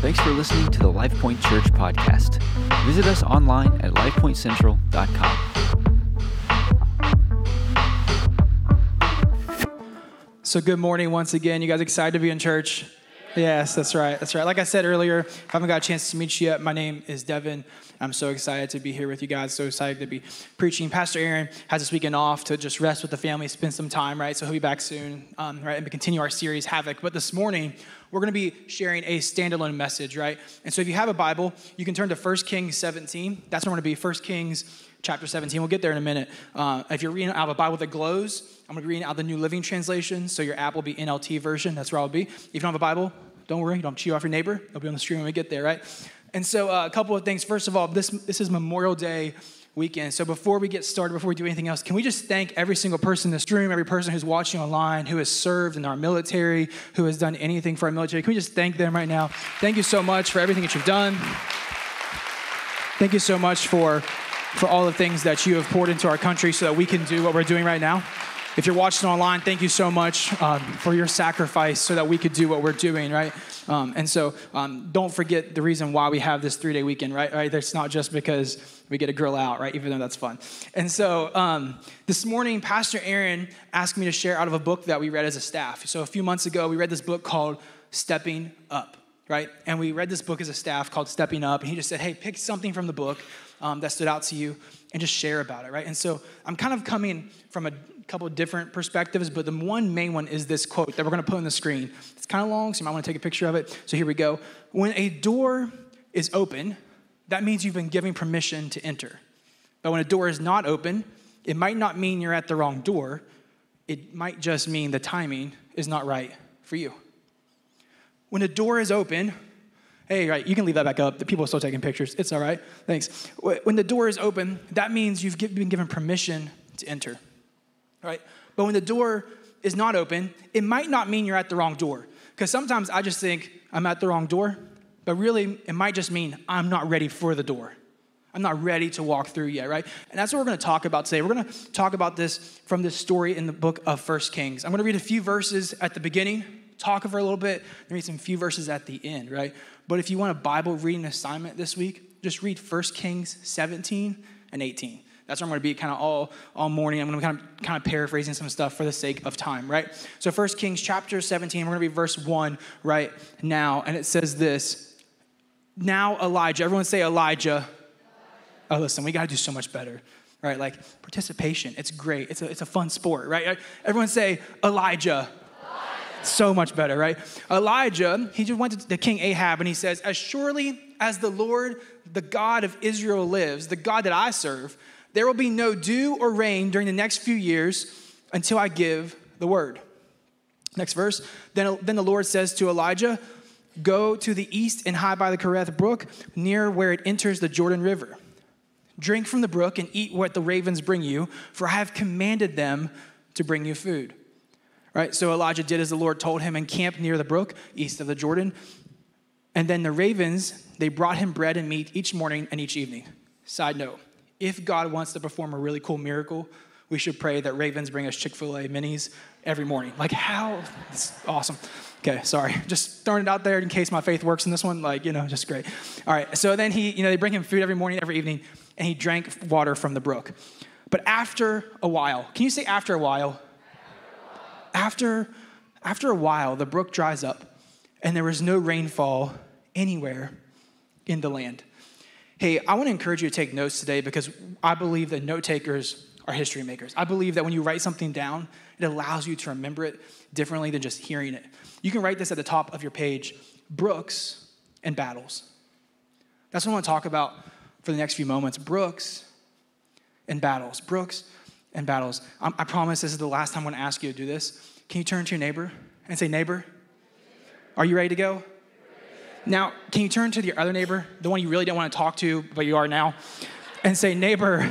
Thanks for listening to the Life Point Church podcast. Visit us online at lifepointcentral.com. So good morning once again. You guys excited to be in church? Yes, that's right. That's right. Like I said earlier, if I haven't got a chance to meet you yet, my name is Devin. I'm so excited to be here with you guys. So excited to be preaching. Pastor Aaron has this weekend off to just rest with the family, spend some time, right? So he'll be back soon, right? And we continue our series, Havoc. But this morning, we're going to be sharing a standalone message, right? And so if you have a Bible, you can turn to 1 Kings 17. That's where we're going to be, 1 Kings chapter 17. We'll get there in a minute. If you're reading out of a Bible that glows, I'm going to be reading out of the New Living Translation. So your app will be NLT version. That's where I'll be. If you don't have a Bible, don't worry. You don't cheat off your neighbor. It'll be on the screen when we get there, right? And so a couple of things. First of all, this is Memorial Day weekend. So before we get started, before we do anything else, can we just thank every single person in this room, every person who's watching online, who has served in our military, who has done anything for our military? Can we just thank them right now? Thank you so much for everything that you've done. Thank you so much for all the things that you have poured into our country so that we can do what we're doing right now. If you're watching online, thank you so much for your sacrifice so that we could do what we're doing, right? And so don't forget the reason why we have this three-day weekend, right? It's not just because we get to grill out, right? Even though that's fun. And so this morning, Pastor Aaron asked me to share out of a book that we read as a staff. So a few months ago, we read this book called Stepping Up, right? And we read this book as a staff called Stepping Up. And he just said, hey, pick something from the book that stood out to you and just share about it, right? And so I'm kind of coming from a couple of different perspectives, but the one main one is this quote that we're going to put on the screen. It's kind of long, so you might want to take a picture of it. So here we go. When a door is open, that means you've been given permission to enter. But when a door is not open, it might not mean you're at the wrong door. It might just mean the timing is not right for you. When a door is open, hey, right, you can leave that back up. The people are still taking pictures. It's all right. Thanks. When the door is open, that means you've been given permission to enter. Right? But when the door is not open, it might not mean you're at the wrong door. Because sometimes I just think I'm at the wrong door, but really it might just mean I'm not ready for the door. I'm not ready to walk through yet, right? And that's what we're going to talk about today. We're going to talk about this from this story in the book of 1 Kings. I'm going to read a few verses at the beginning, talk over a little bit, and read some few verses at the end, right? But if you want a Bible reading assignment this week, just read 1 Kings 17 and 18. That's where I'm going to be kind of all morning. I'm going to be kind of paraphrasing some stuff for the sake of time, right? So 1 Kings chapter 17, we're going to be verse 1 right now. And it says this, now Elijah, everyone say Elijah. Oh, listen, we got to do so much better, right? Like participation, it's great. It's a fun sport, right? Everyone say Elijah. So much better, right? Elijah, he just went to King Ahab and he says, as surely as the Lord, the God of Israel lives, the God that I serve, there will be no dew or rain during the next few years until I give the word. Next verse. Then the Lord says to Elijah, go to the east and hide by the Kareth brook near where it enters the Jordan River. Drink from the brook and eat what the ravens bring you, for I have commanded them to bring you food. All right, so Elijah did as the Lord told him and camped near the brook east of the Jordan. And then the ravens, they brought him bread and meat each morning and each evening. Side note. If God wants to perform a really cool miracle, we should pray that ravens bring us Chick-fil-A minis every morning. Like how? It's awesome. Okay, sorry. Just throwing it out there in case my faith works in this one. Like, you know, just great. All right. So then he, they bring him food every morning, every evening, and he drank water from the brook. But after a while, can you say after a while? After a while, the brook dries up and there was no rainfall anywhere in the land. Hey, I want to encourage you to take notes today because I believe that note takers are history makers. I believe that when you write something down, it allows you to remember it differently than just hearing it. You can write this at the top of your page, Brooks and Battles. That's what I want to talk about for the next few moments, Brooks and Battles, Brooks and Battles. I promise this is the last time I'm going to ask you to do this. Can you turn to your neighbor and say, neighbor, are you ready to go? Now, can you turn to your other neighbor, the one you really didn't want to talk to, but you are now, and say, neighbor,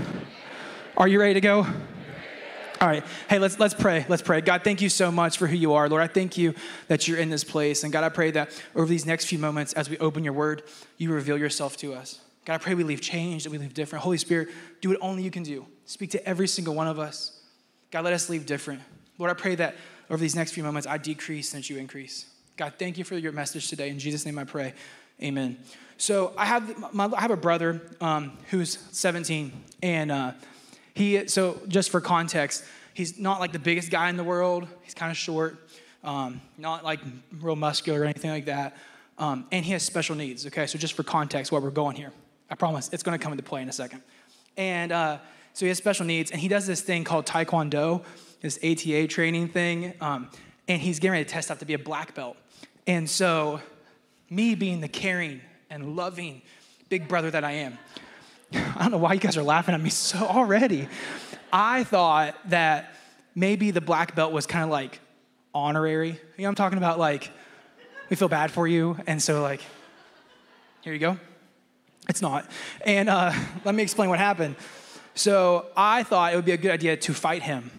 are you ready to go? All right. Hey, let's pray. Let's pray. God, thank you so much for who you are. Lord, I thank you that you're in this place. And God, I pray that over these next few moments, as we open your word, you reveal yourself to us. God, I pray we leave changed, that we leave different. Holy Spirit, do what only you can do. Speak to every single one of us. God, let us leave different. Lord, I pray that over these next few moments, I decrease and that you increase. God, thank you for your message today. In Jesus' name I pray, amen. So I have a brother who's 17, and so just for context, he's not like the biggest guy in the world. He's kind of short, not like real muscular or anything like that, and he has special needs, okay? So just for context, where we're going here, I promise it's going to come into play in a second. And so he has special needs, and he does this thing called Taekwondo, this ATA training thing, and he's getting ready to test out to be a black belt. And so me being the caring and loving big brother that I am, I don't know why you guys are laughing at me so already. I thought that maybe the black belt was kind of like honorary. You know what I'm talking about? Like, we feel bad for you, and so like, here you go. It's not. And let me explain what happened. So I thought it would be a good idea to fight him.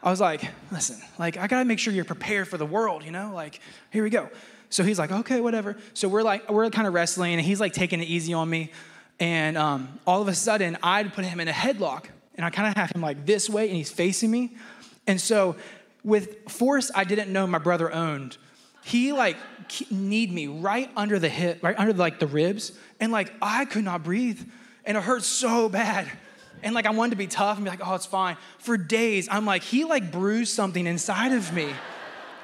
I was like, listen, like, I got to make sure you're prepared for the world, you know? Like, here we go. So he's like, okay, whatever. So we're kind of wrestling, and he's like taking it easy on me. And all of a sudden, I'd put him in a headlock, and I kind of have him like this way, and he's facing me. And so with force I didn't know my brother owned, he like kneed me right under the hip, right under like the ribs. And like, I could not breathe, and it hurt so bad. And like, I wanted to be tough and be like, oh, it's fine. For days, I'm like, he like bruised something inside of me.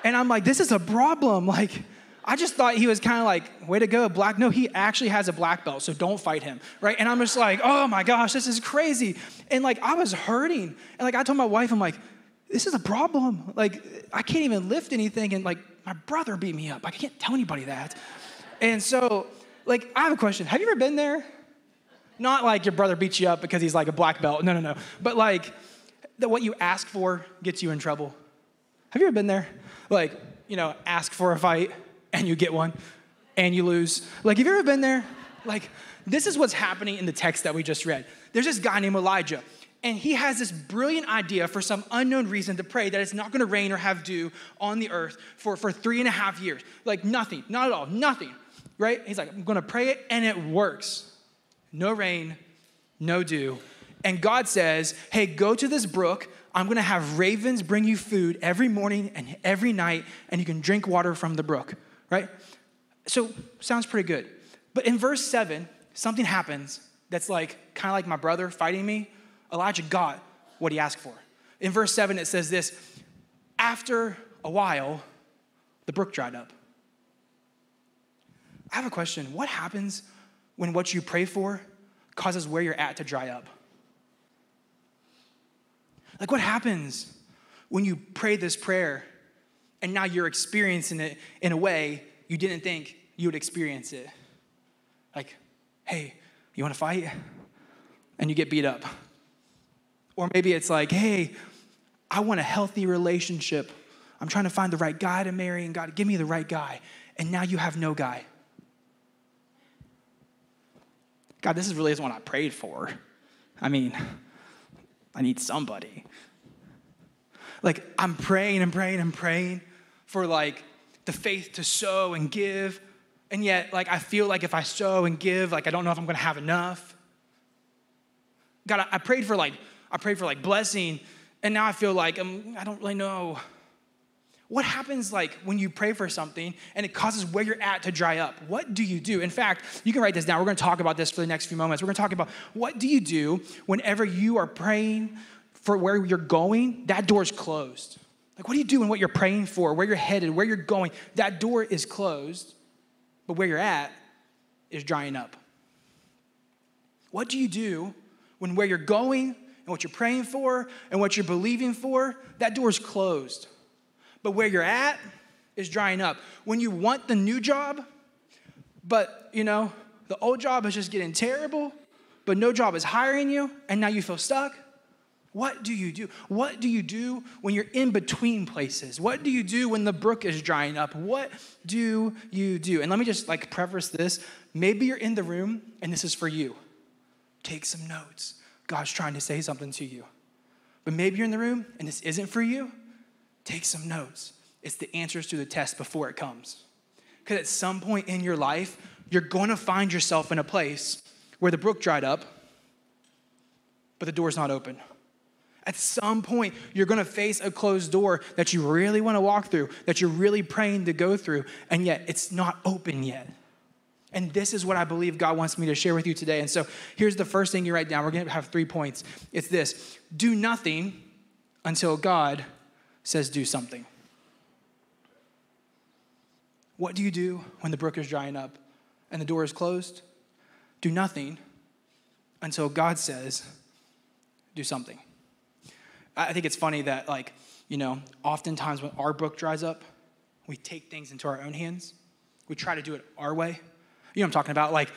And I'm like, this is a problem. Like, I just thought he was kind of like, way to go, black. No, he actually has a black belt, so don't fight him, right? And I'm just like, oh my gosh, this is crazy. And like, I was hurting. And like, I told my wife, I'm like, this is a problem. Like, I can't even lift anything. And like, my brother beat me up. I can't tell anybody that. And so like, I have a question. Have you ever been there? Not like your brother beats you up because he's like a black belt. No. But like, what you ask for gets you in trouble. Have you ever been there? Like, you know, ask for a fight, and you get one, and you lose. Like, have you ever been there? Like, this is what's happening in the text that we just read. There's this guy named Elijah, and he has this brilliant idea for some unknown reason to pray that it's not gonna rain or have dew on the earth for 3.5 years. Like, nothing, not at all, nothing, right? He's like, I'm gonna pray it, and it works. No rain, no dew. And God says, hey, go to this brook. I'm gonna have ravens bring you food every morning and every night, and you can drink water from the brook. Right? So sounds pretty good. But in verse 7, something happens that's like kind of like my brother fighting me. Elijah got what he asked for. In verse 7, it says this: after a while, the brook dried up. I have a question. What happens when what you pray for causes where you're at to dry up? Like, what happens when you pray this prayer and now you're experiencing it in a way you didn't think you would experience it? Like, hey, you want to fight? And you get beat up. Or maybe it's like, hey, I want a healthy relationship. I'm trying to find the right guy to marry, and God, give me the right guy. And now you have no guy. God, this really isn't what I prayed for. I mean, I need somebody. Like, I'm praying and praying and praying for like the faith to sow and give. And yet, like, I feel like if I sow and give, like, I don't know if I'm gonna have enough. God, I prayed for blessing, and now I feel like I don't really know. What happens like when you pray for something and it causes where you're at to dry up? What do you do? In fact, you can write this down. We're gonna talk about this for the next few moments. We're gonna talk about what do you do whenever you are praying for where you're going, that door's closed. Like, what do you do when what you're praying for, where you're headed, where you're going, that door is closed, but where you're at is drying up? What do you do when where you're going and what you're praying for and what you're believing for, that door is closed, but where you're at is drying up? When you want the new job, but, you know, the old job is just getting terrible, but no job is hiring you, and now you feel stuck. What do you do? What do you do when you're in between places? What do you do when the brook is drying up? What do you do? And let me just like preface this. Maybe you're in the room and this is for you. Take some notes. God's trying to say something to you. But maybe you're in the room and this isn't for you. Take some notes. It's the answers to the test before it comes. Because at some point in your life, you're going to find yourself in a place where the brook dried up, but the door's not open. At some point, you're going to face a closed door that you really want to walk through, that you're really praying to go through, and yet it's not open yet. And this is what I believe God wants me to share with you today. And so here's the first thing you write down. We're going to have 3 points. It's this: do nothing until God says do something. What do you do when the brook is drying up and the door is closed? Do nothing until God says do something. I think it's funny that, like, you know, oftentimes when our brook dries up, we take things into our own hands. We try to do it our way. You know what I'm talking about? Like,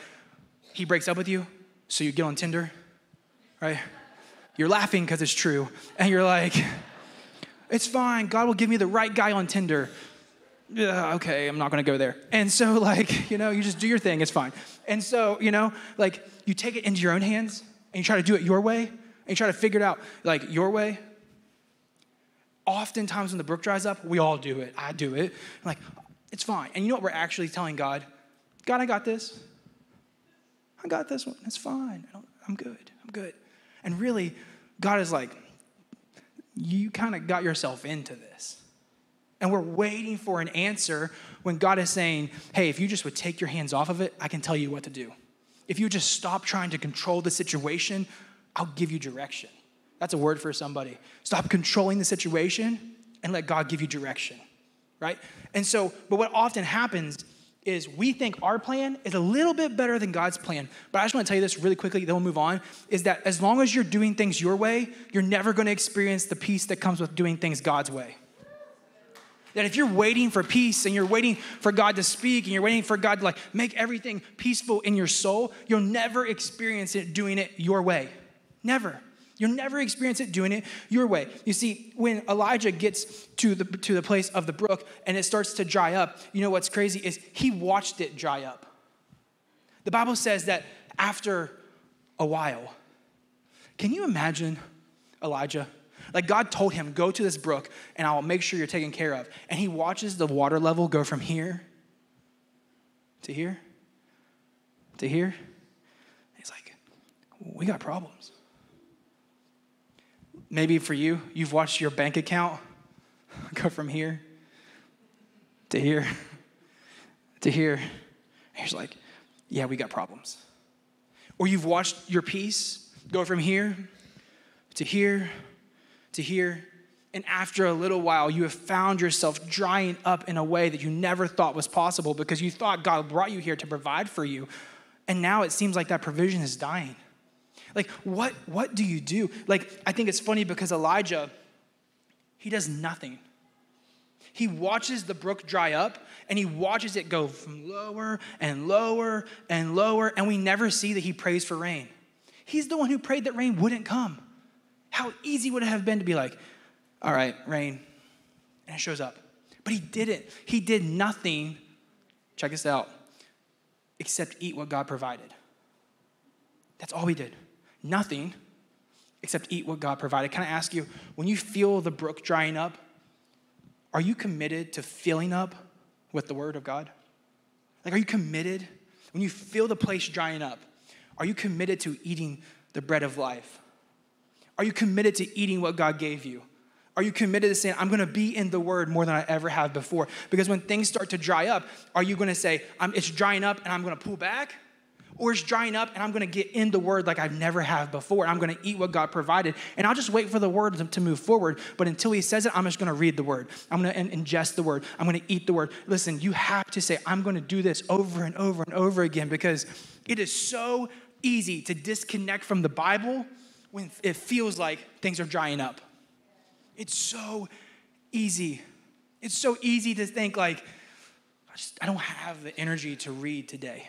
he breaks up with you, so you get on Tinder, right? You're laughing because it's true. And you're like, it's fine. God will give me the right guy on Tinder. Yeah, okay, I'm not going to go there. And so, like, you know, you just do your thing. It's fine. And so, you know, like, you take it into your own hands, and you try to do it your way, and you try to figure it out, like, your way. Oftentimes when the brook dries up, we all do it. I do it. I'm like, it's fine. And you know what we're actually telling God? God, I got this. I got this one. It's fine. I'm good. I'm good. And really, God is like, you kind of got yourself into this. And we're waiting for an answer when God is saying, hey, if you just would take your hands off of it, I can tell you what to do. If you just stop trying to control the situation, I'll give you direction. That's a word for somebody. Stop controlling the situation and let God give you direction, right? And so, but what often happens is we think our plan is a little bit better than God's plan. But I just want to tell you this really quickly, then we'll move on, is that as long as you're doing things your way, you're never going to experience the peace that comes with doing things God's way. That if you're waiting for peace and you're waiting for God to speak and you're waiting for God to, like, make everything peaceful in your soul, you'll never experience it doing it your way. Never. You'll never experience it doing it your way. You see, when Elijah gets to the place of the brook and it starts to dry up, you know what's crazy is he watched it dry up. The Bible says that after a while. Can you imagine Elijah? Like, God told him, go to this brook and I'll make sure you're taken care of. And he watches the water level go from here to here to here. He's like, we got problems. Maybe for you, you've watched your bank account go from here to here to here. And you're like, yeah, we got problems. Or you've watched your peace go from here to here to here. And after a little while, you have found yourself drying up in a way that you never thought was possible because you thought God brought you here to provide for you. And now it seems like that provision is dying. Like, what do you do? Like, I think it's funny because Elijah, he does nothing. He watches the brook dry up, and he watches it go from lower and lower and lower, and we never see that he prays for rain. He's the one who prayed that rain wouldn't come. How easy would it have been to be like, all right, rain, and it shows up. But he didn't. He did nothing, check this out, except eat what God provided. That's all he did. Nothing except eat what God provided. Can I ask you, when you feel the brook drying up, are you committed to filling up with the word of God? Like, are you committed? When you feel the place drying up, are you committed to eating the bread of life? Are you committed to eating what God gave you? Are you committed to saying, I'm going to be in the word more than I ever have before? Because when things start to dry up, are you going to say, it's drying up and I'm going to pull back? Or it's drying up, and I'm going to get in the word like I've never have before. And I'm going to eat what God provided. And I'll just wait for the word to move forward. But until he says it, I'm just going to read the word. I'm going to ingest the word. I'm going to eat the word. Listen, you have to say, I'm going to do this over and over and over again. Because it is so easy to disconnect from the Bible when it feels like things are drying up. It's so easy. It's so easy to think like, I don't have the energy to read today.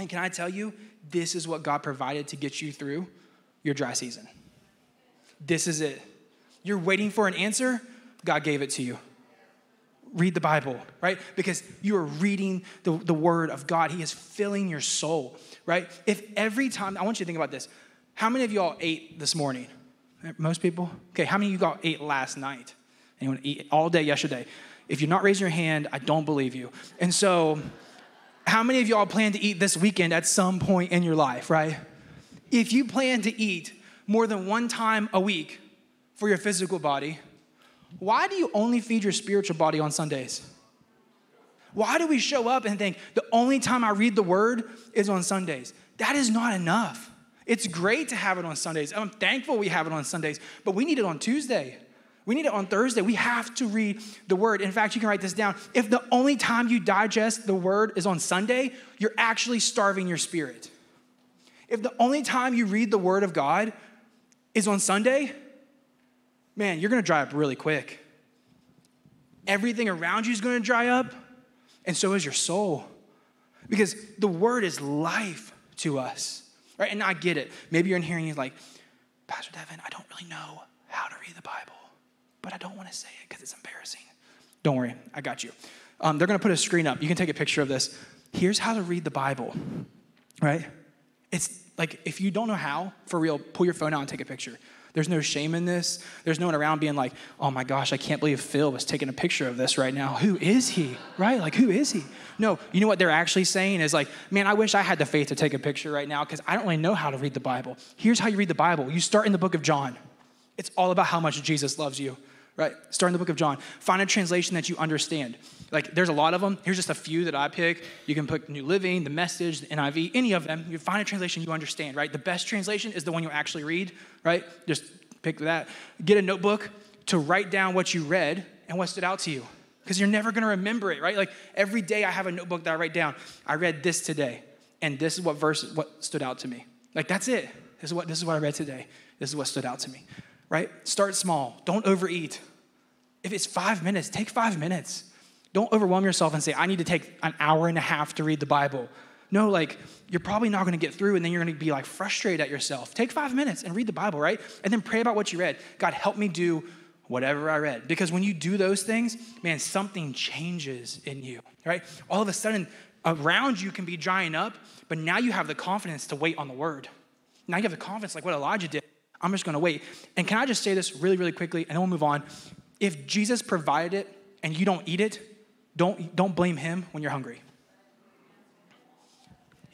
And can I tell you, this is what God provided to get you through your dry season. This is it. You're waiting for an answer. God gave it to you. Read the Bible, right? Because you are reading the word of God. He is filling your soul, right? If every time, I want you to think about this. How many of y'all ate this morning? Most people? Okay, how many of y'all ate last night? Anyone eat all day yesterday? If you're not raising your hand, I don't believe you. And so, how many of y'all plan to eat this weekend at some point in your life, right? If you plan to eat more than one time a week for your physical body, why do you only feed your spiritual body on Sundays? Why do we show up and think, the only time I read the word is on Sundays? That is not enough. It's great to have it on Sundays. I'm thankful we have it on Sundays, but we need it on Tuesday. We need it on Thursday. We have to read the word. In fact, you can write this down. If the only time you digest the word is on Sunday, you're actually starving your spirit. If the only time you read the word of God is on Sunday, man, you're going to dry up really quick. Everything around you is going to dry up, and so is your soul, because the word is life to us, right? And I get it. Maybe you're in here and you're like, Pastor Devin, I don't really know how to read the Bible, but I don't want to say it because it's embarrassing. Don't worry, I got you. They're going to put a screen up. You can take a picture of this. Here's how to read the Bible, right? It's like, if you don't know how, for real, pull your phone out and take a picture. There's no shame in this. There's no one around being like, oh my gosh, I can't believe Phil was taking a picture of this right now. Who is he, right? Like, who is he? No, you know what they're actually saying is like, man, I wish I had the faith to take a picture right now because I don't really know how to read the Bible. Here's how you read the Bible. You start in the book of John. It's all about how much Jesus loves you, right? Start in the book of John. Find a translation that you understand. Like, there's a lot of them. Here's just a few that I pick. You can pick New Living, The Message, the NIV, any of them. You find a translation you understand, right? The best translation is the one you actually read, right? Just pick that. Get a notebook to write down what you read and what stood out to you, because you're never going to remember it, right? Like, every day I have a notebook that I write down. I read this today, and this is what verse, what stood out to me. Like, that's it. This is what I read today. This is what stood out to me, right? Start small. Don't overeat. If it's 5 minutes, take 5 minutes. Don't overwhelm yourself and say, I need to take an hour and a half to read the Bible. No, like, you're probably not going to get through, and then you're going to be like frustrated at yourself. Take 5 minutes and read the Bible, right? And then pray about what you read. God, help me do whatever I read. Because when you do those things, man, something changes in you, right? All of a sudden, around you can be drying up, but now you have the confidence to wait on the word. Now you have the confidence, like what Elijah did. I'm just going to wait. And can I just say this really, really quickly, and then we'll move on. If Jesus provided it and you don't eat it, don't blame him when you're hungry.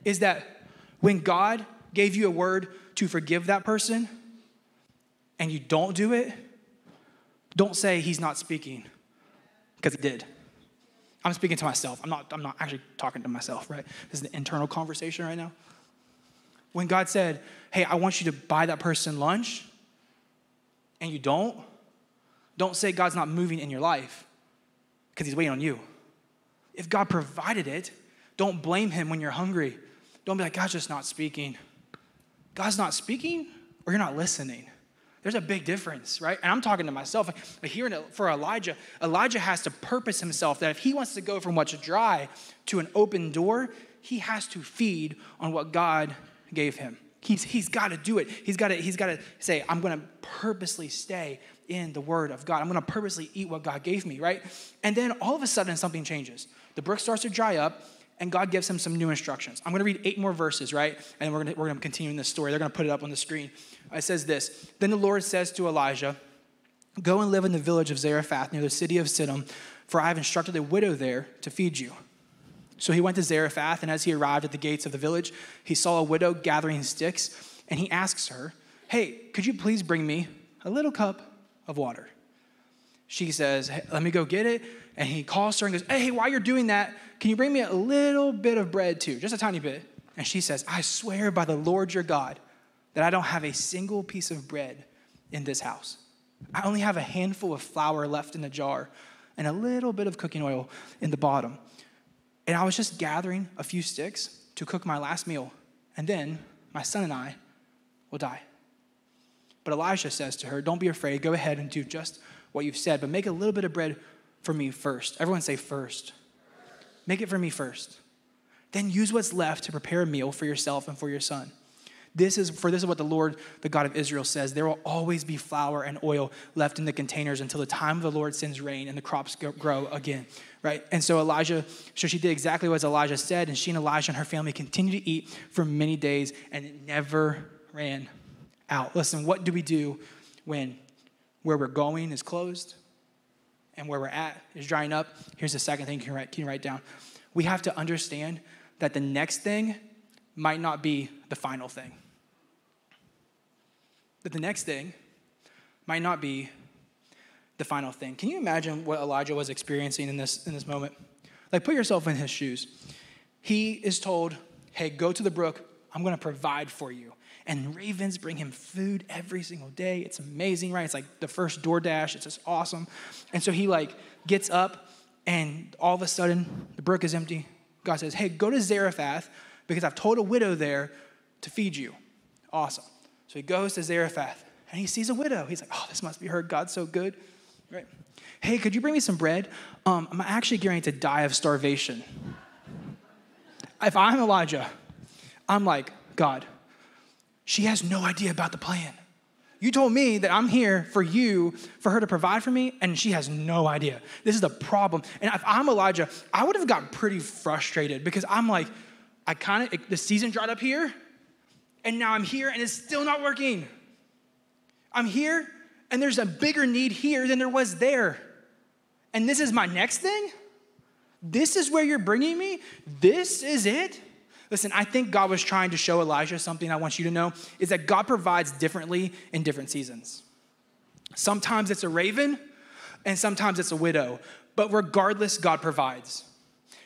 Is that when God gave you a word to forgive that person and you don't do it, don't say he's not speaking, because he did. I'm speaking to myself. I'm not actually talking to myself, right? This is an internal conversation right now. When God said, hey, I want you to buy that person lunch, and you don't say God's not moving in your life, because he's waiting on you. If God provided it, don't blame him when you're hungry. Don't be like, God's just not speaking. God's not speaking, or you're not listening. There's a big difference, right? And I'm talking to myself. But hearing it for Elijah has to purpose himself that if he wants to go from what's dry to an open door, he has to feed on what God gave him. He's got to do it. He's got to say, I'm going to purposely stay in the word of God. I'm going to purposely eat what God gave me, right? And then all of a sudden, something changes. The brook starts to dry up, and God gives him some new instructions. I'm going to read 8 more verses, right? And we're going to continue in this story. They're going to put it up on the screen. It says this: Then the Lord says to Elijah, go and live in the village of Zarephath near the city of Sidon, for I have instructed a widow there to feed you. So he went to Zarephath, and as he arrived at the gates of the village, he saw a widow gathering sticks, and he asks her, hey, could you please bring me a little cup of water? She says, hey, let me go get it. And he calls her and goes, hey, while you're doing that, can you bring me a little bit of bread too? Just a tiny bit. And she says, I swear by the Lord your God that I don't have a single piece of bread in this house. I only have a handful of flour left in the jar and a little bit of cooking oil in the bottom. And I was just gathering a few sticks to cook my last meal, and then my son and I will die. But Elijah says to her, don't be afraid. Go ahead and do just what you've said, but make a little bit of bread for me first. Everyone say first. Make it for me first. Then use what's left to prepare a meal for yourself and for your son. This is what the Lord, the God of Israel, says. There will always be flour and oil left in the containers until the time the Lord sends rain and the crops grow again, right? And so she did exactly what Elijah said, and she and Elijah and her family continued to eat for many days, and it never ran out. Listen, what do we do when where we're going is closed and where we're at is drying up? Here's the second thing you can write down. We have to understand that the next thing might not be the final thing. that the next thing might not be the final thing. Can you imagine what Elijah was experiencing in this moment? Like, put yourself in his shoes. He is told, hey, go to the brook. I'm going to provide for you. And ravens bring him food every single day. It's amazing, right? It's like the first DoorDash. It's just awesome. And so he gets up, and all of a sudden, the brook is empty. God says, hey, go to Zarephath because I've told a widow there to feed you. Awesome. So he goes to Zarephath, and he sees a widow. He's like, oh, this must be her. God's so good, right? Hey, could you bring me some bread? I'm actually getting to die of starvation. If I'm Elijah, I'm like, God, she has no idea about the plan. You told me that I'm here for you, for her to provide for me, and she has no idea. This is the problem. And if I'm Elijah, I would have gotten pretty frustrated because I'm like, the season dried up here, and now I'm here, and it's still not working. I'm here, and there's a bigger need here than there was there. And this is my next thing? This is where you're bringing me? This is it? Listen, I think God was trying to show Elijah something I want you to know, is that God provides differently in different seasons. Sometimes it's a raven, and sometimes it's a widow. But regardless, God provides.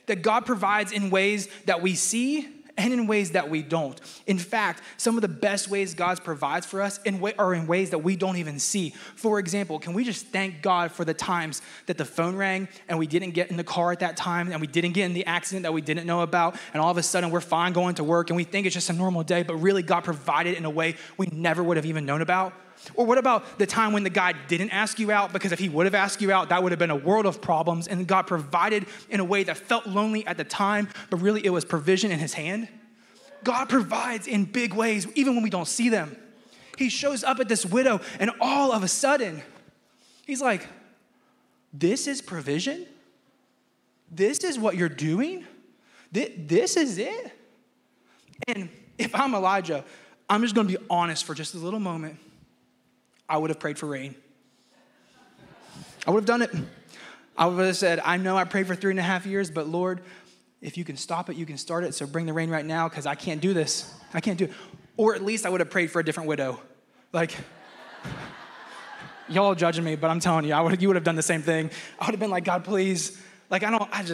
That God provides in ways that we see and in ways that we don't. In fact, some of the best ways God provides for us are in ways that we don't even see. For example, can we just thank God for the times that the phone rang and we didn't get in the car at that time and we didn't get in the accident that we didn't know about and all of a sudden we're fine going to work and we think it's just a normal day, but really God provided in a way we never would have even known about? Or what about the time when the guy didn't ask you out? Because if he would have asked you out, that would have been a world of problems. And God provided in a way that felt lonely at the time, but really it was provision in his hand. God provides in big ways, even when we don't see them. He shows up at this widow, and all of a sudden, he's like, this is provision? This is what you're doing? This is it? And if I'm Elijah, I'm just going to be honest for just a little moment. I would have prayed for rain. I would have done it. I would have said, I know I prayed for 3.5 years, but Lord, if you can stop it, you can start it. So bring the rain right now because I can't do this. I can't do it. Or at least I would have prayed for a different widow. Like, y'all are judging me, but I'm telling you, you would have done the same thing. I would have been like, God, please. I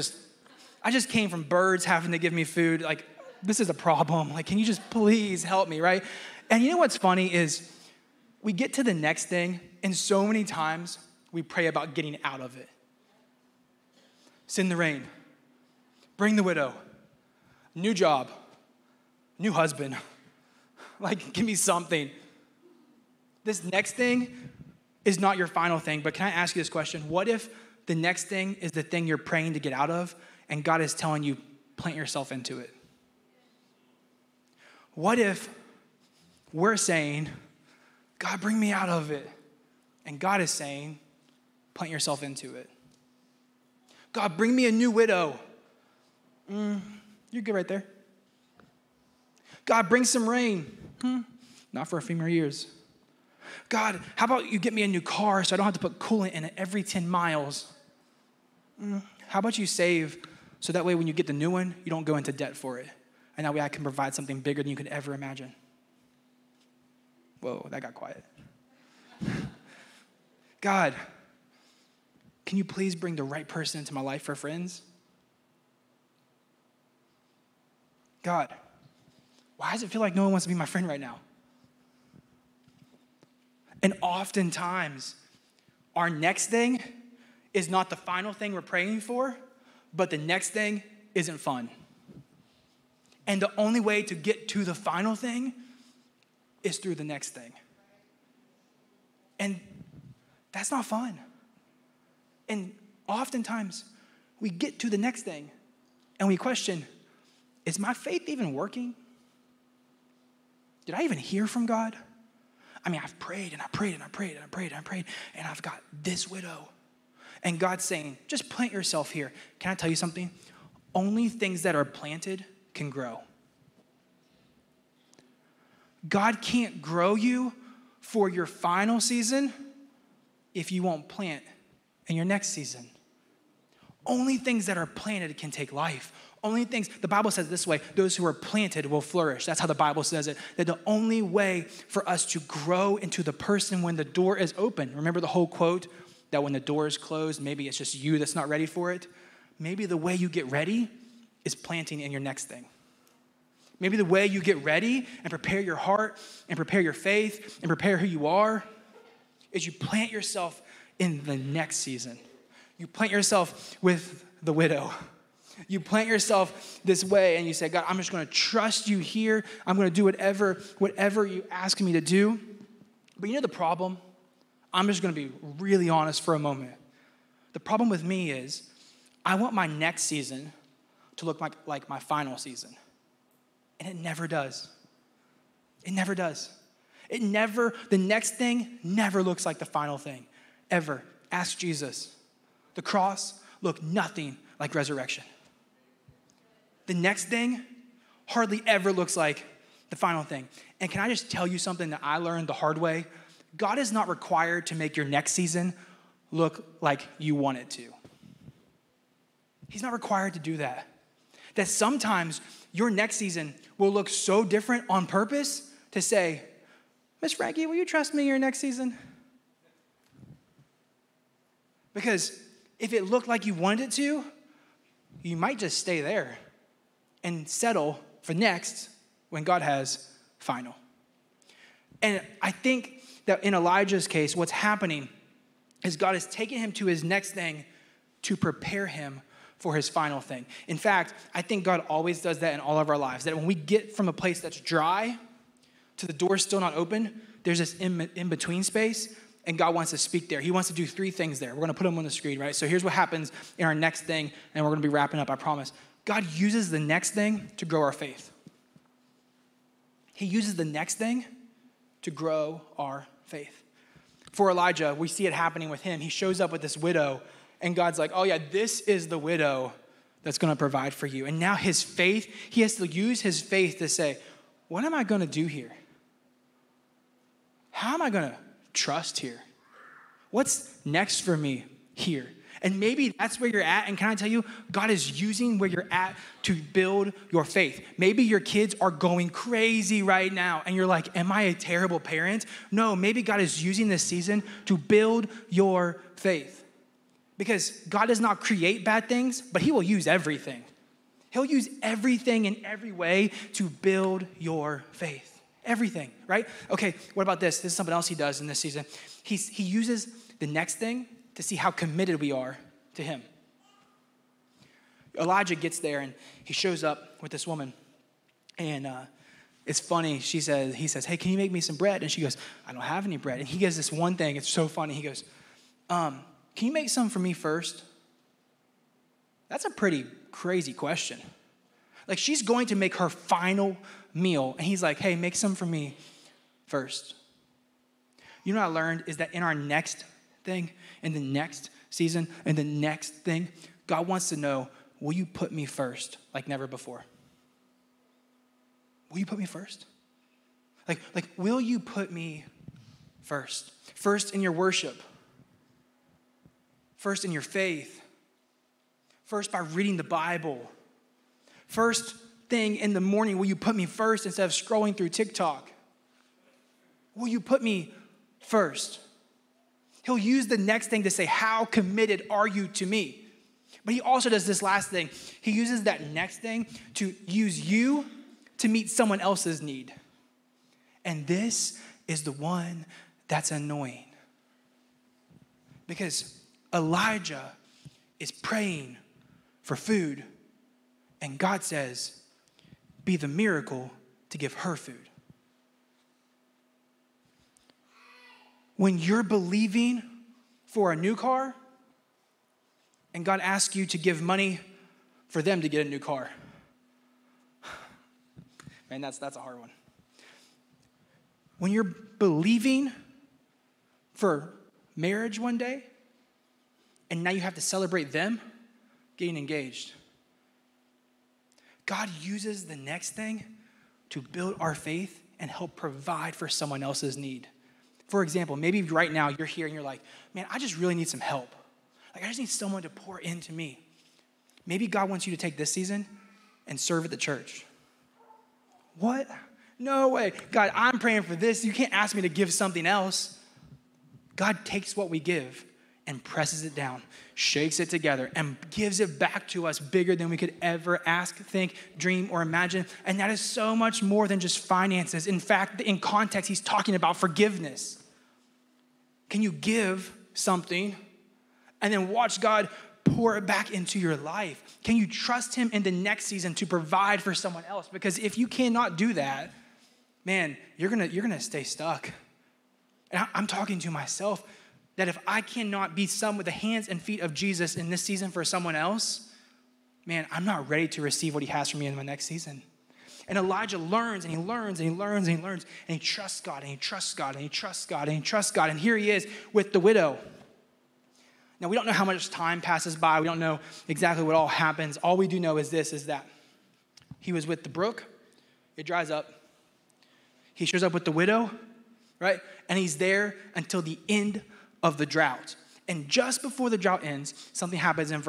just came from birds having to give me food. Like, this is a problem. Like, can you just please help me, right? And you know what's funny is, we get to the next thing, and so many times we pray about getting out of it. Send the rain. Bring the widow. New job. New husband. Like, give me something. This next thing is not your final thing, but can I ask you this question? What if the next thing is the thing you're praying to get out of, and God is telling you, plant yourself into it? What if we're saying, God, bring me out of it. And God is saying, plant yourself into it. God, bring me a new widow. You're good right there. God, bring some rain. Not for a few more years. God, how about you get me a new car so I don't have to put coolant in it every 10 miles? How about you save so that way when you get the new one, you don't go into debt for it. And that way I can provide something bigger than you could ever imagine. Whoa, that got quiet. God, can you please bring the right person into my life for friends? God, why does it feel like no one wants to be my friend right now? And oftentimes, our next thing is not the final thing we're praying for, but the next thing isn't fun. And the only way to get to the final thing is through the next thing. And that's not fun. And oftentimes, we get to the next thing and we question, is my faith even working? Did I even hear from God? I mean, I've prayed and I prayed and I prayed and I prayed and I prayed, and I've got this widow. And God's saying, just plant yourself here. Can I tell you something? Only things that are planted can grow. God can't grow you for your final season if you won't plant in your next season. Only things that are planted can take life. Only things, the Bible says it this way, those who are planted will flourish. That's how the Bible says it. That the only way for us to grow into the person when the door is open. Remember the whole quote that when the door is closed, maybe it's just you that's not ready for it. Maybe the way you get ready is planting in your next thing. Maybe the way you get ready and prepare your heart and prepare your faith and prepare who you are is you plant yourself in the next season. You plant yourself with the widow. You plant yourself this way and you say, God, I'm just going to trust you here. I'm going to do whatever you ask me to do. But you know the problem? I'm just going to be really honest for a moment. The problem with me is I want my next season to look like my final season. And it never does. It never does. The next thing never looks like the final thing, ever. Ask Jesus. The cross looked nothing like resurrection. The next thing hardly ever looks like the final thing. And can I just tell you something that I learned the hard way? God is not required to make your next season look like you want it to. He's not required to do that. That sometimes your next season will look so different on purpose to say, Miss Frankie, will you trust me your next season? Because if it looked like you wanted it to, you might just stay there and settle for next when God has final. And I think that in Elijah's case, what's happening is God is taking him to his next thing to prepare him for his final thing. In fact, I think God always does that in all of our lives, that when we get from a place that's dry to the door still not open, there's this in-between space, and God wants to speak there. He wants to do three things there. We're going to put them on the screen, right? So here's what happens in our next thing, and we're going to be wrapping up, I promise. God uses the next thing to grow our faith. He uses the next thing to grow our faith. For Elijah, we see it happening with him. He shows up with this widow, and God's like, oh yeah, this is the widow that's going to provide for you. And now his faith, he has to use his faith to say, what am I going to do here? How am I going to trust here? What's next for me here? And maybe that's where you're at. And can I tell you, God is using where you're at to build your faith. Maybe your kids are going crazy right now. And you're like, am I a terrible parent? No, maybe God is using this season to build your faith. Because God does not create bad things, but he will use everything. He'll use everything in every way to build your faith. Everything, right? Okay, what about this? This is something else he does in this season. He uses the next thing to see how committed we are to him. Elijah gets there and he shows up with this woman. And it's funny. He says, hey, can you make me some bread? And she goes, I don't have any bread. And he gives this one thing. It's so funny. He goes, can you make some for me first? That's a pretty crazy question. Like, she's going to make her final meal. And he's like, hey, make some for me first. You know what I learned is that in our next thing, in the next season, in the next thing, God wants to know, will you put me first like never before? Will you put me first? Like, will you put me first? First in your worship. First in your faith. First by reading the Bible. First thing in the morning, will you put me first instead of scrolling through TikTok? Will you put me first? He'll use the next thing to say, how committed are you to me? But he also does this last thing. He uses that next thing to use you to meet someone else's need. And this is the one that's annoying. Because Elijah is praying for food. And God says, be the miracle to give her food. When you're believing for a new car and God asks you to give money for them to get a new car. Man, that's a hard one. When you're believing for marriage one day and now you have to celebrate them getting engaged. God uses the next thing to build our faith and help provide for someone else's need. For example, maybe right now you're here and you're like, man, I just really need some help. Like, I just need someone to pour into me. Maybe God wants you to take this season and serve at the church. What? No way. God, I'm praying for this. You can't ask me to give something else. God takes what we give and presses it down, shakes it together, and gives it back to us bigger than we could ever ask, think, dream, or imagine. And that is so much more than just finances. In fact, in context, he's talking about forgiveness. Can you give something and then watch God pour it back into your life? Can you trust him in the next season to provide for someone else? Because if you cannot do that, man, you're gonna stay stuck. And I'm talking to myself that if I cannot be some with the hands and feet of Jesus in this season for someone else, man, I'm not ready to receive what he has for me in my next season. And Elijah learns, and he learns, and he learns, and he learns, and he trusts God, and he trusts God, and he trusts God, and he trusts God. And here he is with the widow. Now, we don't know how much time passes by. We don't know exactly what all happens. All we do know is this, is that he was with the brook. It dries up. He shows up with the widow, right? And he's there until the end of the drought. And just before the drought ends, something happens in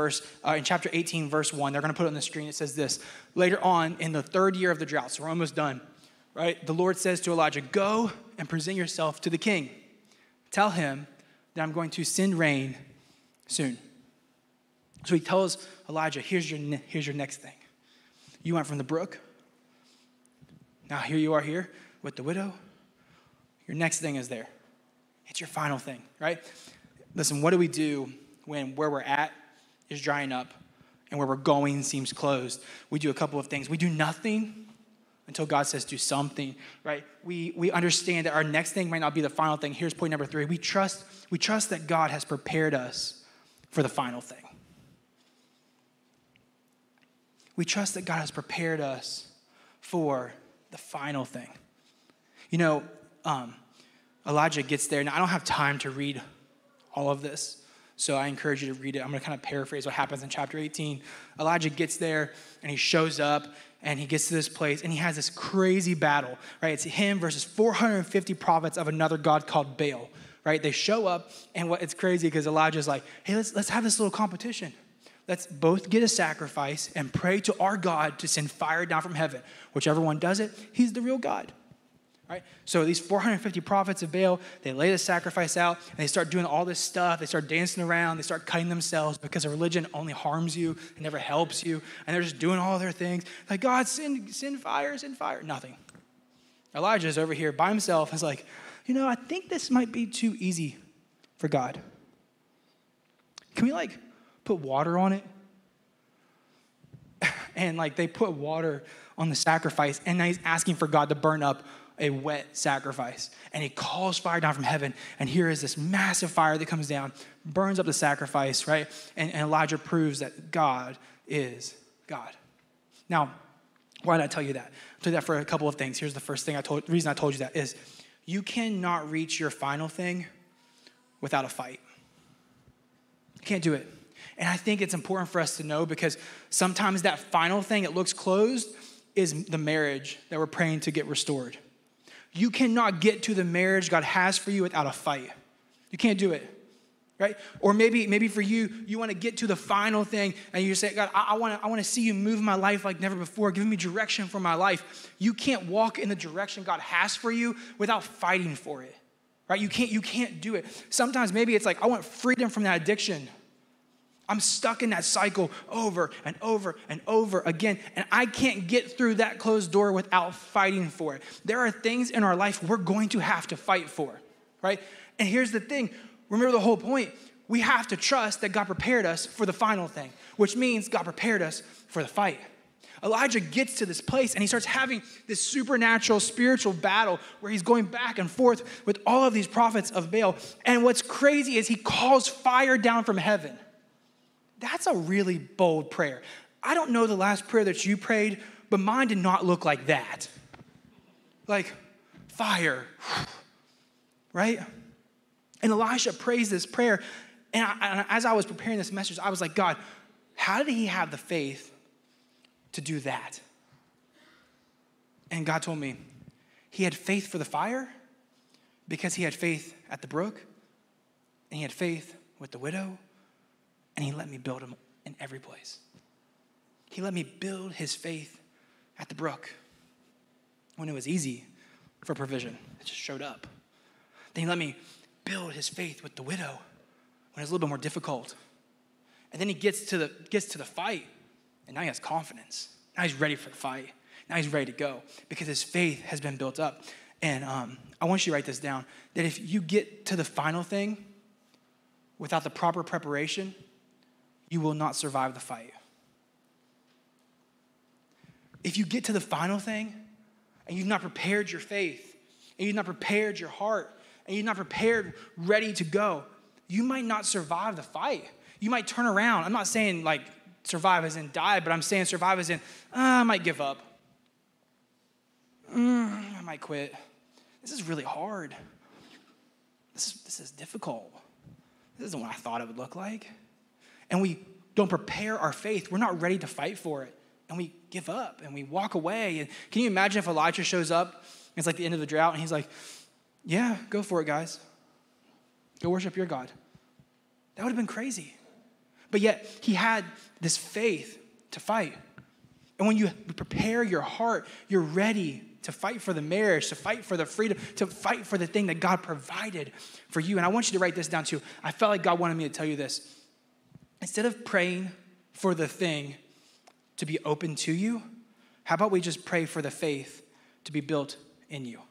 chapter 18, verse 1. They're going to put it on the screen. It says this: later on in the third year of the drought, so we're almost done, right? The Lord says to Elijah, go and present yourself to the king. Tell him that I'm going to send rain soon. So he tells Elijah, here's your next thing. You went from the brook. Now here you are here with the widow. Your next thing is there. It's your final thing, right? Listen, what do we do when where we're at is drying up and where we're going seems closed? We do a couple of things. We do nothing until God says do something, right? We understand that our next thing might not be the final thing. Here's point number 3. We trust that God has prepared us for the final thing. We trust that God has prepared us for the final thing. You know, Elijah gets there. Now, I don't have time to read all of this, so I encourage you to read it. I'm going to kind of paraphrase what happens in chapter 18. Elijah gets there, and he shows up, and he gets to this place, and he has this crazy battle, right? It's him versus 450 prophets of another god called Baal, right? They show up, and it's crazy because Elijah's like, hey, let's have this little competition. Let's both get a sacrifice and pray to our God to send fire down from heaven. Whichever one does it, he's the real God. Right? So these 450 prophets of Baal, they lay the sacrifice out, and they start doing all this stuff. They start dancing around. They start cutting themselves because religion only harms you. It never helps you. And they're just doing all their things. Like, God, send fire, send fire. Nothing. Elijah's over here by himself. He's like, you know, I think this might be too easy for God. Can we, like, put water on it? And, like, they put water on the sacrifice, and now he's asking for God to burn up a wet sacrifice. And he calls fire down from heaven. And here is this massive fire that comes down, burns up the sacrifice, right? And Elijah proves that God is God. Now, why did I tell you that? I told you that for a couple of things. Here's the first thing the reason I told you that is you cannot reach your final thing without a fight. You can't do it. And I think it's important for us to know because sometimes that final thing that looks closed is the marriage that we're praying to get restored. You cannot get to the marriage God has for you without a fight. You can't do it, right? Or maybe for you, you want to get to the final thing and you say, God, I want to see you move my life like never before. Give me direction for my life. You can't walk in the direction God has for you without fighting for it, right? You can't do it. Sometimes maybe it's like, I want freedom from that addiction. I'm stuck in that cycle over and over and over again, and I can't get through that closed door without fighting for it. There are things in our life we're going to have to fight for, right? And here's the thing. Remember the whole point. We have to trust that God prepared us for the final thing, which means God prepared us for the fight. Elijah gets to this place, and he starts having this supernatural spiritual battle where he's going back and forth with all of these prophets of Baal. And what's crazy is he calls fire down from heaven. That's a really bold prayer. I don't know the last prayer that you prayed, but mine did not look like that. Like fire, right? And Elisha prays this prayer. And as I was preparing this message, I was like, God, how did he have the faith to do that? And God told me he had faith for the fire because he had faith at the brook and he had faith with the widow. And he let me build him in every place. He let me build his faith at the brook when it was easy for provision. It just showed up. Then he let me build his faith with the widow when it's a little bit more difficult. And then he gets to the fight, and now he has confidence. Now he's ready for the fight. Now he's ready to go because his faith has been built up. And I want you to write this down, that if you get to the final thing without the proper preparation, you will not survive the fight. If you get to the final thing and you've not prepared your faith, and you've not prepared your heart, and you're not prepared, ready to go, you might not survive the fight. You might turn around. I'm not saying like survive as in die, but I'm saying survive as in, I might give up. I might quit. This is really hard. This is difficult. This isn't what I thought it would look like. And we don't prepare our faith. We're not ready to fight for it. And we give up and we walk away. And can you imagine if Elijah shows up, it's like the end of the drought, and he's like, yeah, go for it, guys. Go worship your God. That would have been crazy. But yet, he had this faith to fight. And when you prepare your heart, you're ready to fight for the marriage, to fight for the freedom, to fight for the thing that God provided for you. And I want you to write this down too. I felt like God wanted me to tell you this. Instead of praying for the thing to be open to you, how about we just pray for the faith to be built in you?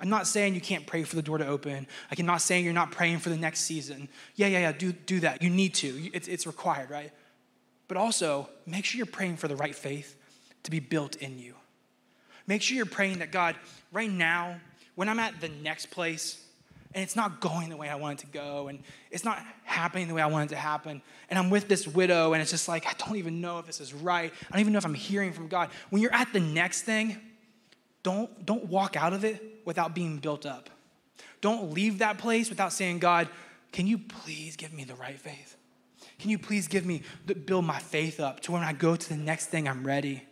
I'm not saying you can't pray for the door to open. I'm not saying you're not praying for the next season. Yeah, do that. You need to. It's required, right? But also, make sure you're praying for the right faith to be built in you. Make sure you're praying that, God, right now, when I'm at the next place, and it's not going the way I want it to go, and it's not happening the way I want it to happen, and I'm with this widow, and it's just like, I don't even know if this is right. I don't even know if I'm hearing from God. When you're at the next thing, don't walk out of it without being built up. Don't leave that place without saying, God, can you please give me the right faith? Can you please build my faith up to when I go to the next thing, I'm ready?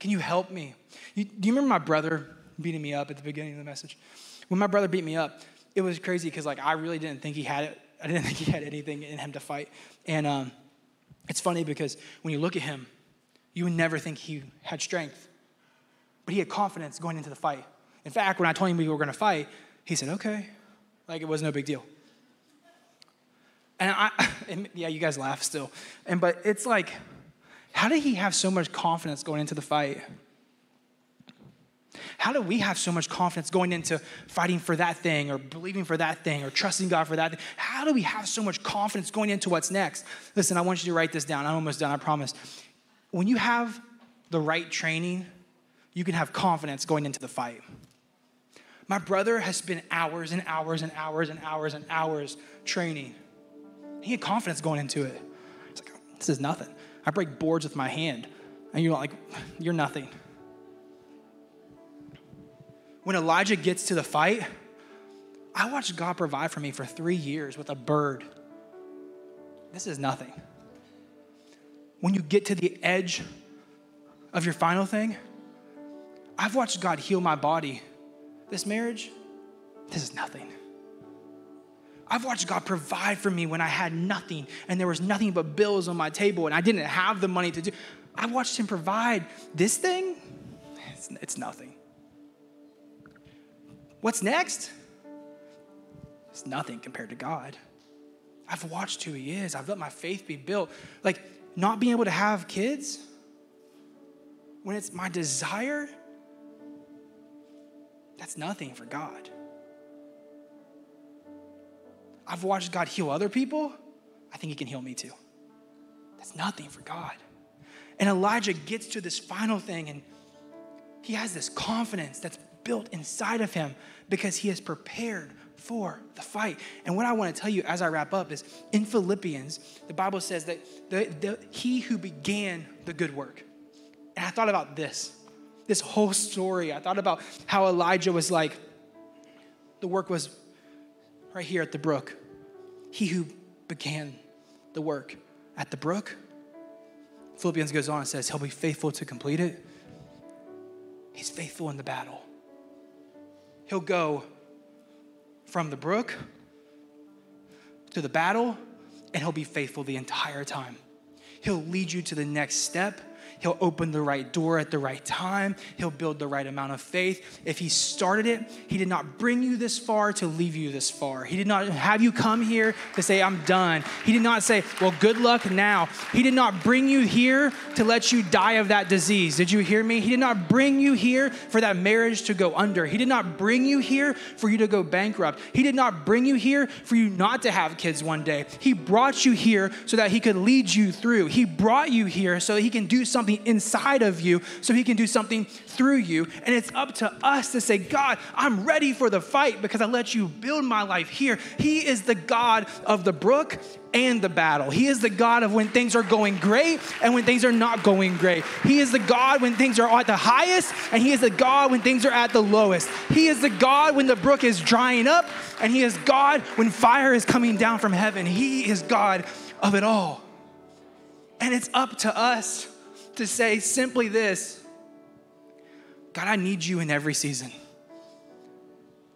Can you help me? Do you remember my brother beating me up at the beginning of the message? When my brother beat me up, it was crazy because I really didn't think he had it. I didn't think he had anything in him to fight. And it's funny because when you look at him, you would never think he had strength. But he had confidence going into the fight. In fact, when I told him we were going to fight, he said, okay. Like it was no big deal. And yeah, you guys laugh still. But it's like, how did he have so much confidence going into the fight? How do we have so much confidence going into fighting for that thing or believing for that thing or trusting God for that thing? How do we have so much confidence going into what's next? Listen, I want you to write this down. I'm almost done, I promise. When you have the right training, you can have confidence going into the fight. My brother has spent hours and hours and hours and hours and hours training. He had confidence going into it. It's like, this is nothing. I break boards with my hand. And you're like, you're nothing. When Elijah gets to the fight, I watched God provide for me for 3 years with a bird. This is nothing. When you get to the edge of your final thing, I've watched God heal my body. This marriage, this is nothing. I've watched God provide for me when I had nothing and there was nothing but bills on my table and I didn't have the money to do. I watched him provide this thing. It's nothing. What's next? It's nothing compared to God. I've watched who he is. I've let my faith be built. Like not being able to have kids when it's my desire, that's nothing for God. I've watched God heal other people. I think he can heal me too. That's nothing for God. And Elijah gets to this final thing and he has this confidence that's built inside of him because he is prepared for the fight. And what I want to tell you as I wrap up is in Philippians, the Bible says that he who began the good work. And I thought about this whole story. I thought about how Elijah was like, the work was right here at the brook. He who began the work at the brook, Philippians goes on and says, he'll be faithful to complete it. He's faithful in the battle. He'll go from the brook to the battle, and he'll be faithful the entire time. He'll lead you to the next step. He'll open the right door at the right time. He'll build the right amount of faith. If he started it, he did not bring you this far to leave you this far. He did not have you come here to say, I'm done. He did not say, well, good luck now. He did not bring you here to let you die of that disease. Did you hear me? He did not bring you here for that marriage to go under. He did not bring you here for you to go bankrupt. He did not bring you here for you not to have kids one day. He brought you here so that he could lead you through. He brought you here so that he can do something inside of you, so he can do something through you. And it's up to us to say, God, I'm ready for the fight because I let you build my life here. He is the God of the brook and the battle. He is the God of when things are going great and when things are not going great. He is the God when things are at the highest, and he is the God when things are at the lowest. He is the God when the brook is drying up, and he is God when fire is coming down from heaven. He is God of it all. And it's up to us to say simply this: God, I need you in every season.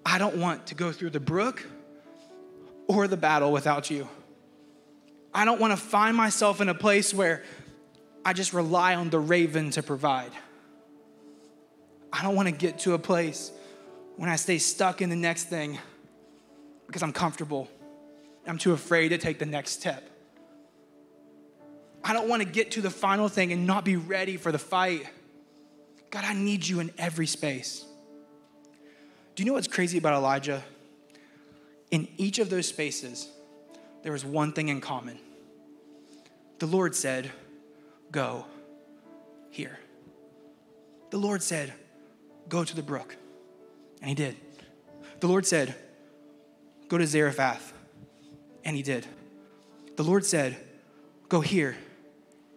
I don't want to go through the brook or the battle without you. I don't want to find myself in a place where I just rely on the raven to provide. I don't want to get to a place when I stay stuck in the next thing because I'm comfortable. I'm too afraid to take the next step. I don't want to get to the final thing and not be ready for the fight. God, I need you in every space. Do you know what's crazy about Elijah? In each of those spaces, there was one thing in common. The Lord said, go here. The Lord said, go to the brook. And he did. The Lord said, go to Zarephath. And he did. The Lord said, go here.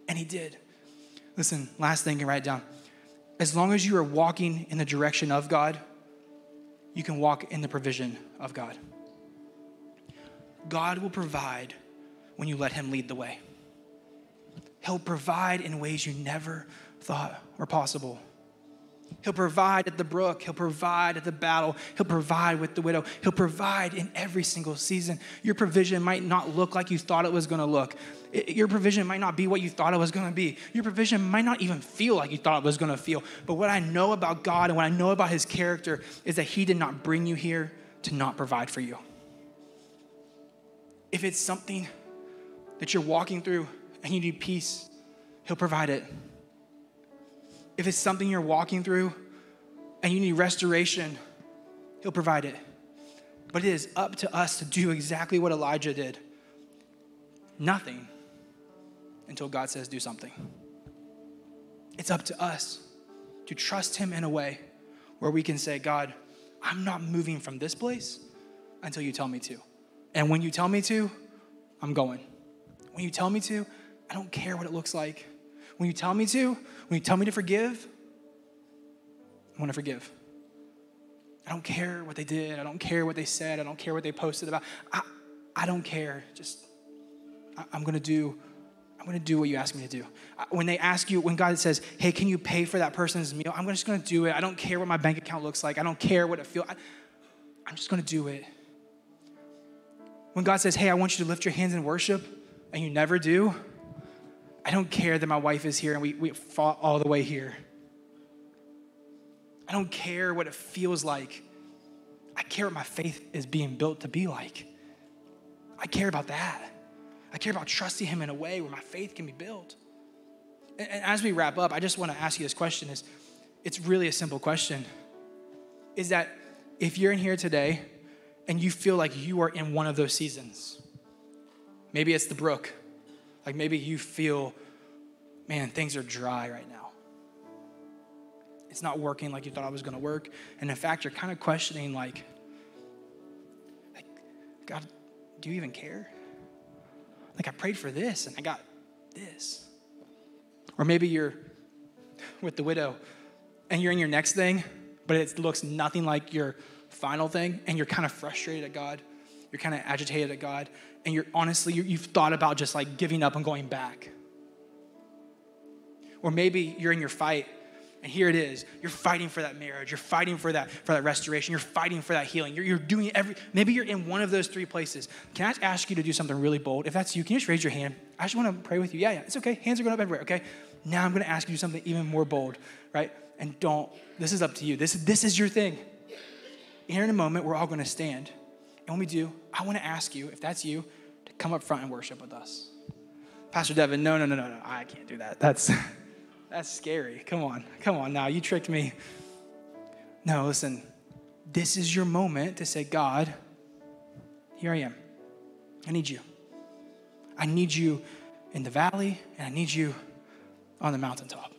And he did. Listen, last thing you write down. As long as you are walking in the direction of God, you can walk in the provision of God. God will provide when you let him lead the way. He'll provide in ways you never thought were possible. He'll provide at the brook. He'll provide at the battle. He'll provide with the widow. He'll provide in every single season. Your provision might not look like you thought it was going to look. Your provision might not be what you thought it was going to be. Your provision might not even feel like you thought it was going to feel. But what I know about God and what I know about his character is that he did not bring you here to not provide for you. If it's something that you're walking through and you need peace, he'll provide it. If it's something you're walking through and you need restoration, he'll provide it. But it is up to us to do exactly what Elijah did. Nothing until God says do something. It's up to us to trust him in a way where we can say, God, I'm not moving from this place until you tell me to. And when you tell me to, I'm going. When you tell me to, I don't care what it looks like. When you tell me to, when you tell me to forgive, I want to forgive. I don't care what they did. I don't care what they said. I don't care what they posted about. I don't care. Just, I'm going to do what you ask me to do. When they ask you, when God says, hey, can you pay for that person's meal? I'm just going to do it. I don't care what my bank account looks like. I don't care what it feels. I'm just going to do it. When God says, hey, I want you to lift your hands in worship, and you never do, I don't care that my wife is here and we fought all the way here. I don't care what it feels like. I care what my faith is being built to be like. I care about that. I care about trusting him in a way where my faith can be built. And as we wrap up, I just want to ask you this question. It's really a simple question. Is that if you're in here today and you feel like you are in one of those seasons, maybe it's the brook. Like maybe you feel, man, things are dry right now. It's not working like you thought it was going to work. And in fact, you're kind of questioning like, God, do you even care? Like I prayed for this and I got this. Or maybe you're with the widow and you're in your next thing, but it looks nothing like your final thing. And you're kind of frustrated at God. You're kind of agitated at God. And you're honestly, you've thought about just like giving up and going back. Or maybe you're in your fight And here it is. You're fighting for that marriage. You're fighting for that restoration. You're fighting for that healing. You're doing maybe you're in one of those three places. Can I ask you to do something really bold? If that's you, can you just raise your hand? I just want to pray with you. Yeah, it's okay. Hands are going up everywhere, okay? Now I'm going to ask you to do something even more bold, right? And this is up to you. This is your thing. Here in a moment, we're all going to stand. And when we do, I want to ask you, if that's you, to come up front and worship with us. Pastor Devin, no. I can't do that. That's scary. Come on now. You tricked me. No, listen. This is your moment to say, God, here I am. I need you. I need you in the valley, and I need you on the mountaintop.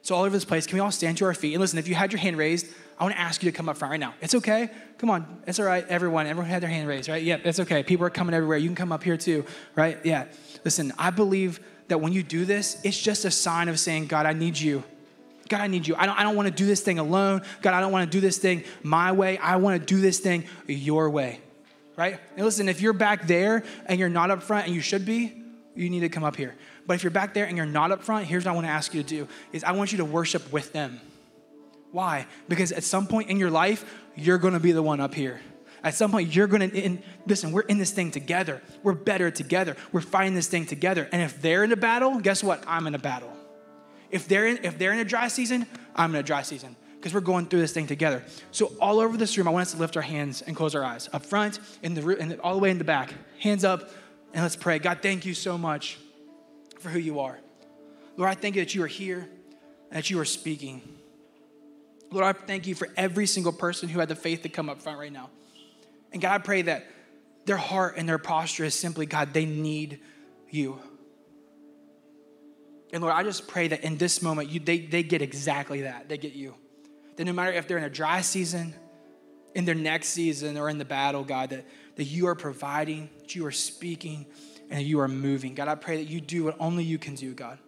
So all over this place, can we all stand to our feet? And listen, if you had your hand raised, I want to ask you to come up front right now. It's okay. Come on. It's all right. Everyone had their hand raised, right? Yep, it's okay. People are coming everywhere. You can come up here too, right? Yeah. Listen, I believe that when you do this, it's just a sign of saying, God, I need you. God, I need you. I don't want to do this thing alone. God, I don't want to do this thing my way. I want to do this thing your way, right? And listen, if you're back there and you're not up front, and you should be, you need to come up here. But if you're back there and you're not up front, here's what I want to ask you to do is I want you to worship with them. Why? Because at some point in your life, you're going to be the one up here. At some point, you're going to, listen, we're in this thing together. We're better together. We're fighting this thing together. And if they're in a battle, guess what? I'm in a battle. If they're in a dry season, I'm in a dry season because we're going through this thing together. So all over this room, I want us to lift our hands and close our eyes. Up front, and all the way in the back. Hands up, and let's pray. God, thank you so much for who you are. Lord, I thank you that you are here and that you are speaking. Lord, I thank you for every single person who had the faith to come up front right now. And God, I pray that their heart and their posture is simply, God, they need you. And Lord, I just pray that in this moment, they get exactly that. They get you. That no matter if they're in a dry season, in their next season, or in the battle, God, that you are providing, that you are speaking, and that you are moving. God, I pray that you do what only you can do, God.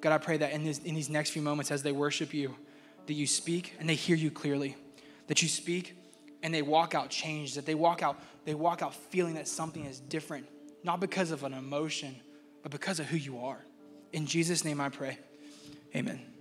God, I pray that in these next few moments as they worship you, that you speak and they hear you clearly, that you speak and they walk out changed, that they walk out feeling that something is different, not because of an emotion, but because of who you are. In Jesus' name I pray, amen.